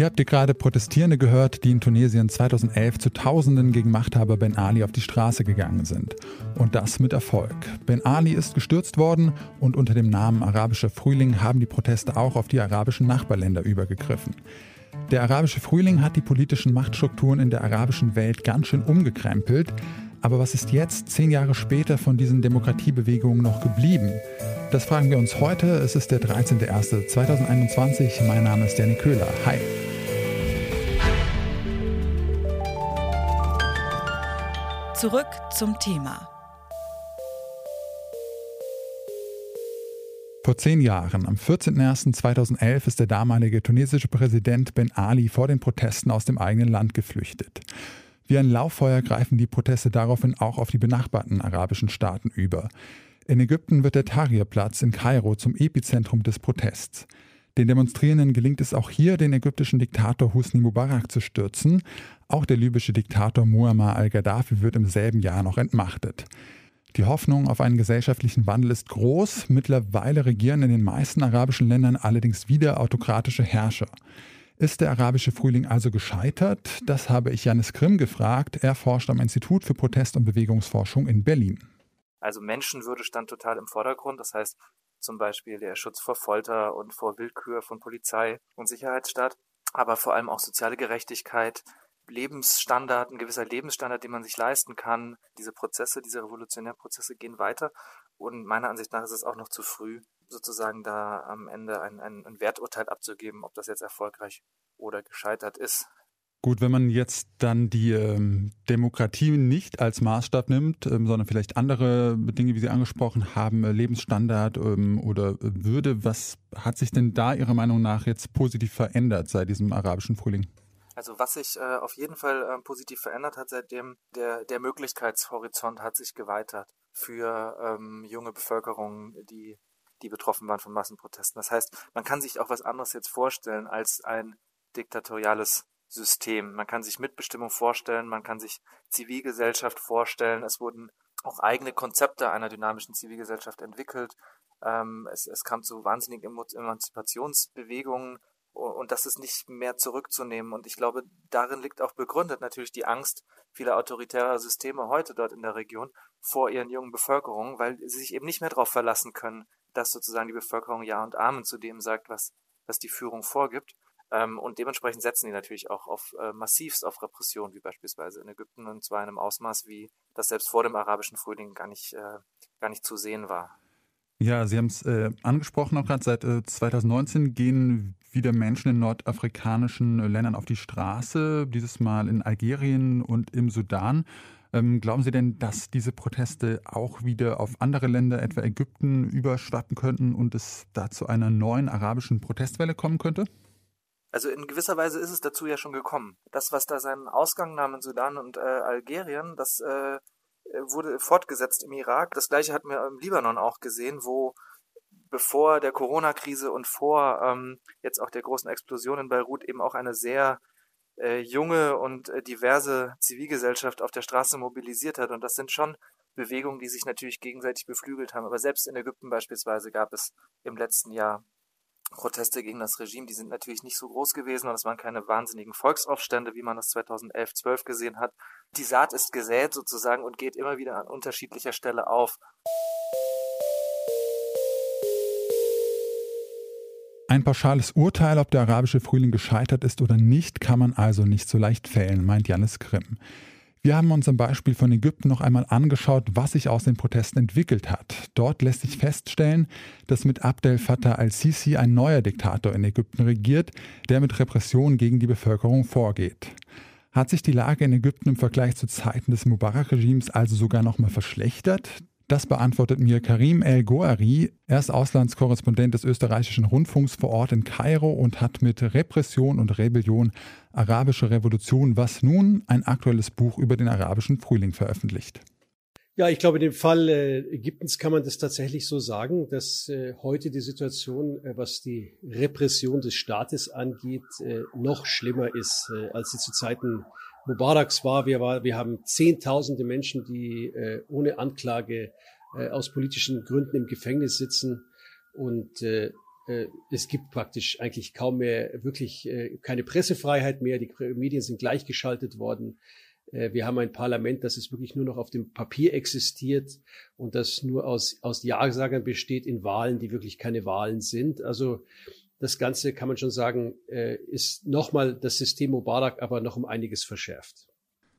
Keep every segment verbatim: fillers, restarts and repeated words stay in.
Hier habt ihr gerade Protestierende gehört, die in Tunesien zweitausendelf zu Tausenden gegen Machthaber Ben Ali auf die Straße gegangen sind. Und das mit Erfolg. Ben Ali ist gestürzt worden und unter dem Namen Arabischer Frühling haben die Proteste auch auf die arabischen Nachbarländer übergegriffen. Der Arabische Frühling hat die politischen Machtstrukturen in der arabischen Welt ganz schön umgekrempelt. Aber was ist jetzt, zehn Jahre später, von diesen Demokratiebewegungen noch geblieben? Das fragen wir uns heute. Es ist der dreizehnter erster zweitausendeinundzwanzig. Mein Name ist Janne Köhler. Hi. Zurück zum Thema. Vor zehn Jahren, am vierzehnter erster zweitausendelf, ist der damalige tunesische Präsident Ben Ali vor den Protesten aus dem eigenen Land geflüchtet. Wie ein Lauffeuer greifen die Proteste daraufhin auch auf die benachbarten arabischen Staaten über. In Ägypten wird der Tahrir-Platz in Kairo zum Epizentrum des Protests. Den Demonstrierenden gelingt es auch hier, den ägyptischen Diktator Hosni Mubarak zu stürzen. Auch der libysche Diktator Muammar al-Gaddafi wird im selben Jahr noch entmachtet. Die Hoffnung auf einen gesellschaftlichen Wandel ist groß. Mittlerweile regieren in den meisten arabischen Ländern allerdings wieder autokratische Herrscher. Ist der Arabische Frühling also gescheitert? Das habe ich Janis Grimm gefragt. Er forscht am Institut für Protest- und Bewegungsforschung in Berlin. Also Menschenwürde stand total im Vordergrund. Das heißt zum Beispiel der Schutz vor Folter und vor Willkür von Polizei und Sicherheitsstaat, aber vor allem auch soziale Gerechtigkeit, Lebensstandard, ein gewisser Lebensstandard, den man sich leisten kann. Diese Prozesse, diese revolutionären Prozesse gehen weiter. Und meiner Ansicht nach ist es auch noch zu früh, sozusagen da am Ende ein, ein, ein Werturteil abzugeben, ob das jetzt erfolgreich oder gescheitert ist. Gut, wenn man jetzt dann die ähm, Demokratie nicht als Maßstab nimmt, ähm, sondern vielleicht andere Dinge, wie Sie angesprochen haben, äh, Lebensstandard ähm, oder Würde, was hat sich denn da Ihrer Meinung nach jetzt positiv verändert seit diesem arabischen Frühling? Also was sich äh, auf jeden Fall äh, positiv verändert hat, seitdem der, der Möglichkeitshorizont hat sich geweitet für ähm, junge Bevölkerungen, die die betroffen waren von Massenprotesten. Das heißt, man kann sich auch was anderes jetzt vorstellen als ein diktatoriales System. Man kann sich Mitbestimmung vorstellen, man kann sich Zivilgesellschaft vorstellen. Es wurden auch eigene Konzepte einer dynamischen Zivilgesellschaft entwickelt. Ähm, es, es kam zu wahnsinnigen Emanzipationsbewegungen und das ist nicht mehr zurückzunehmen. Und ich glaube, darin liegt auch begründet natürlich die Angst vieler autoritärer Systeme heute dort in der Region vor ihren jungen Bevölkerungen, weil sie sich eben nicht mehr darauf verlassen können, dass sozusagen die Bevölkerung Ja und Amen zu dem sagt, was, was die Führung vorgibt. Ähm, und dementsprechend setzen die natürlich auch auf äh, massivst auf Repression, wie beispielsweise in Ägypten, und zwar in einem Ausmaß, wie das selbst vor dem arabischen Frühling gar nicht, äh, gar nicht zu sehen war. Ja, Sie haben es äh, angesprochen, auch gerade seit äh, zweitausendneunzehn gehen wieder Menschen in nordafrikanischen äh, Ländern auf die Straße, dieses Mal in Algerien und im Sudan. Ähm, glauben Sie denn, dass diese Proteste auch wieder auf andere Länder, etwa Ägypten, überschwappen könnten und es da zu einer neuen arabischen Protestwelle kommen könnte? Also in gewisser Weise ist es dazu ja schon gekommen. Das, was da seinen Ausgang nahm in Sudan und äh, Algerien, das äh, wurde fortgesetzt im Irak. Das Gleiche hatten wir im Libanon auch gesehen, wo bevor der Corona-Krise und vor ähm, jetzt auch der großen Explosion in Beirut eben auch eine sehr junge und diverse Zivilgesellschaft auf der Straße mobilisiert hat. Und das sind schon Bewegungen, die sich natürlich gegenseitig beflügelt haben. Aber selbst in Ägypten beispielsweise gab es im letzten Jahr Proteste gegen das Regime. Die sind natürlich nicht so groß gewesen und es waren keine wahnsinnigen Volksaufstände, wie man das zweitausendelf, zwölf gesehen hat. Die Saat ist gesät sozusagen und geht immer wieder an unterschiedlicher Stelle auf. Ein pauschales Urteil, ob der arabische Frühling gescheitert ist oder nicht, kann man also nicht so leicht fällen, meint Janis Grimm. Wir haben uns am Beispiel von Ägypten noch einmal angeschaut, was sich aus den Protesten entwickelt hat. Dort lässt sich feststellen, dass mit Abdel Fattah al-Sisi ein neuer Diktator in Ägypten regiert, der mit Repression gegen die Bevölkerung vorgeht. Hat sich die Lage in Ägypten im Vergleich zu Zeiten des Mubarak-Regimes also sogar noch mal verschlechtert? Das beantwortet mir Karim El-Gohary. Er ist Auslandskorrespondent des österreichischen Rundfunks vor Ort in Kairo und hat mit Repression und Rebellion Arabische Revolution, was nun? Ein aktuelles Buch über den arabischen Frühling veröffentlicht. Ja, ich glaube, in dem Fall Ägyptens kann man das tatsächlich so sagen, dass heute die Situation, was die Repression des Staates angeht, noch schlimmer ist, als sie zu Zeiten Mubaraks war. Wir, war, wir haben zehntausende Menschen, die äh, ohne Anklage äh, aus politischen Gründen im Gefängnis sitzen. Und äh, Es gibt praktisch eigentlich kaum mehr, wirklich keine Pressefreiheit mehr. Die Medien sind gleichgeschaltet worden. Wir haben ein Parlament, das es wirklich nur noch auf dem Papier existiert und das nur aus, aus Ja-Sagern besteht in Wahlen, die wirklich keine Wahlen sind. Also das Ganze, kann man schon sagen, ist nochmal das System Mubarak, aber noch um einiges verschärft.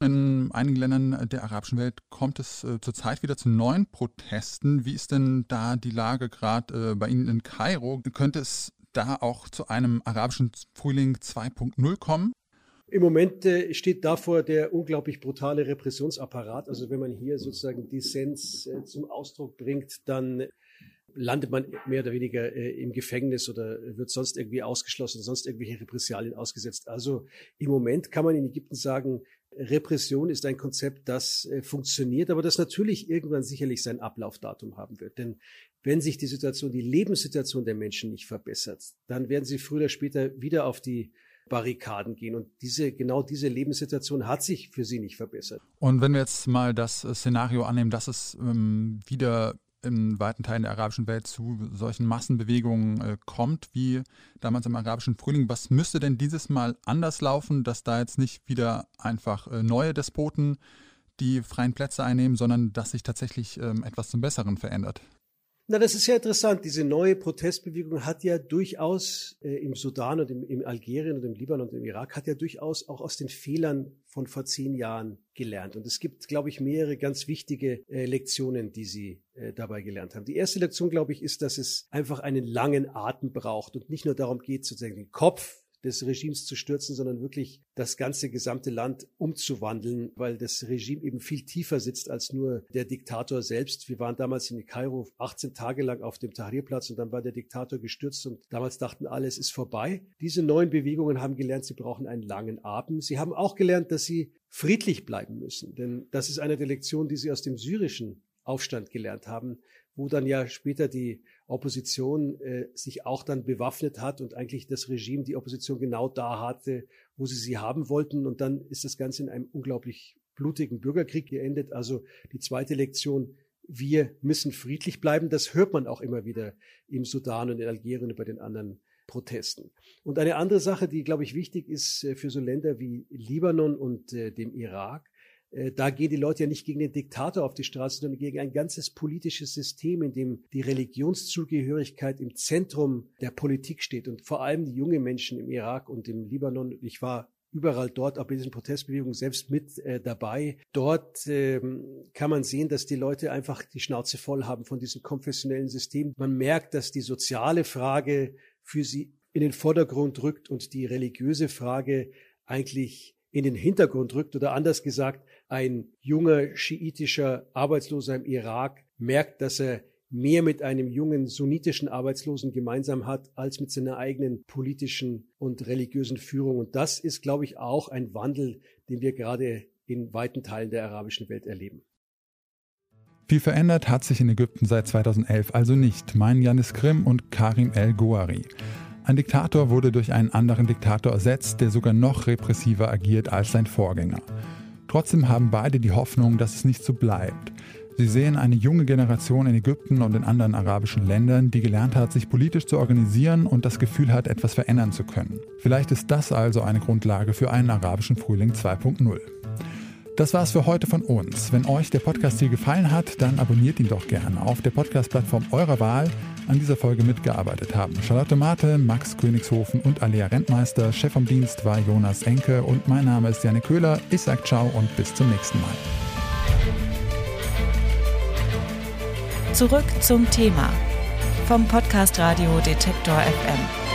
In einigen Ländern der arabischen Welt kommt es äh, zurzeit wieder zu neuen Protesten. Wie ist denn da die Lage gerade äh, bei Ihnen in Kairo? Könnte es da auch zu einem arabischen Frühling zwei Punkt null kommen? Im Moment äh, steht davor der unglaublich brutale Repressionsapparat. Also wenn man hier sozusagen Dissens äh, zum Ausdruck bringt, dann landet man mehr oder weniger äh, im Gefängnis oder wird sonst irgendwie ausgeschlossen, sonst irgendwelche Repressalien ausgesetzt. Also im Moment kann man in Ägypten sagen, Repression ist ein Konzept, das äh, funktioniert, aber das natürlich irgendwann sicherlich sein Ablaufdatum haben wird. Denn wenn sich die Situation, die Lebenssituation der Menschen nicht verbessert, dann werden sie früher oder später wieder auf die Barrikaden gehen. Und diese, genau diese Lebenssituation hat sich für sie nicht verbessert. Und wenn wir jetzt mal das Szenario annehmen, dass es ähm, wieder in weiten Teilen der arabischen Welt zu solchen Massenbewegungen äh, kommt, wie damals im arabischen Frühling. Was müsste denn dieses Mal anders laufen, dass da jetzt nicht wieder einfach äh, neue Despoten die freien Plätze einnehmen, sondern dass sich tatsächlich ähm, etwas zum Besseren verändert? Na, das ist ja interessant. Diese neue Protestbewegung hat ja durchaus äh, im Sudan und im, im Algerien und im Libanon und im Irak hat ja durchaus auch aus den Fehlern von vor zehn Jahren gelernt. Und es gibt, glaube ich, mehrere ganz wichtige äh, Lektionen, die sie äh, dabei gelernt haben. Die erste Lektion, glaube ich, ist, dass es einfach einen langen Atem braucht und nicht nur darum geht, sozusagen den Kopf des Regimes zu stürzen, sondern wirklich das ganze gesamte Land umzuwandeln, weil das Regime eben viel tiefer sitzt als nur der Diktator selbst. Wir waren damals in Kairo achtzehn Tage lang auf dem Tahrir-Platz und dann war der Diktator gestürzt und damals dachten alle, es ist vorbei. Diese neuen Bewegungen haben gelernt, sie brauchen einen langen Atem. Sie haben auch gelernt, dass sie friedlich bleiben müssen, denn das ist eine der Lektionen, die sie aus dem syrischen Aufstand gelernt haben, wo dann ja später die Opposition äh, sich auch dann bewaffnet hat und eigentlich das Regime die Opposition genau da hatte, wo sie sie haben wollten. Und dann ist das Ganze in einem unglaublich blutigen Bürgerkrieg geendet. Also die zweite Lektion, wir müssen friedlich bleiben. Das hört man auch immer wieder im Sudan und in Algerien und bei den anderen Protesten. Und eine andere Sache, die, glaube ich, wichtig ist für so Länder wie Libanon und äh, dem Irak, da gehen die Leute ja nicht gegen den Diktator auf die Straße, sondern gegen ein ganzes politisches System, in dem die Religionszugehörigkeit im Zentrum der Politik steht. Und vor allem die jungen Menschen im Irak und im Libanon, ich war überall dort, auch bei diesen Protestbewegungen selbst mit äh, dabei. Dort ähm, kann man sehen, dass die Leute einfach die Schnauze voll haben von diesem konfessionellen System. Man merkt, dass die soziale Frage für sie in den Vordergrund rückt und die religiöse Frage eigentlich in den Hintergrund rückt, oder anders gesagt, ein junger schiitischer Arbeitsloser im Irak merkt, dass er mehr mit einem jungen sunnitischen Arbeitslosen gemeinsam hat, als mit seiner eigenen politischen und religiösen Führung. Und das ist, glaube ich, auch ein Wandel, den wir gerade in weiten Teilen der arabischen Welt erleben. Viel verändert hat sich in Ägypten seit zweitausendelf also nicht, meinen Janis Grimm und Karim El-Gohary. Ein Diktator wurde durch einen anderen Diktator ersetzt, der sogar noch repressiver agiert als sein Vorgänger. Trotzdem haben beide die Hoffnung, dass es nicht so bleibt. Sie sehen eine junge Generation in Ägypten und in anderen arabischen Ländern, die gelernt hat, sich politisch zu organisieren und das Gefühl hat, etwas verändern zu können. Vielleicht ist das also eine Grundlage für einen arabischen Frühling zwei Punkt null. Das war's für heute von uns. Wenn euch der Podcast hier gefallen hat, dann abonniert ihn doch gerne auf der Podcast-Plattform eurer Wahl. An dieser Folge mitgearbeitet haben Charlotte Mate, Max Königshofen und Alea Rentmeister. Chef vom Dienst war Jonas Enke und mein Name ist Janne Köhler. Ich sag ciao und bis zum nächsten Mal. Zurück zum Thema vom Podcast Radio Detektor F M.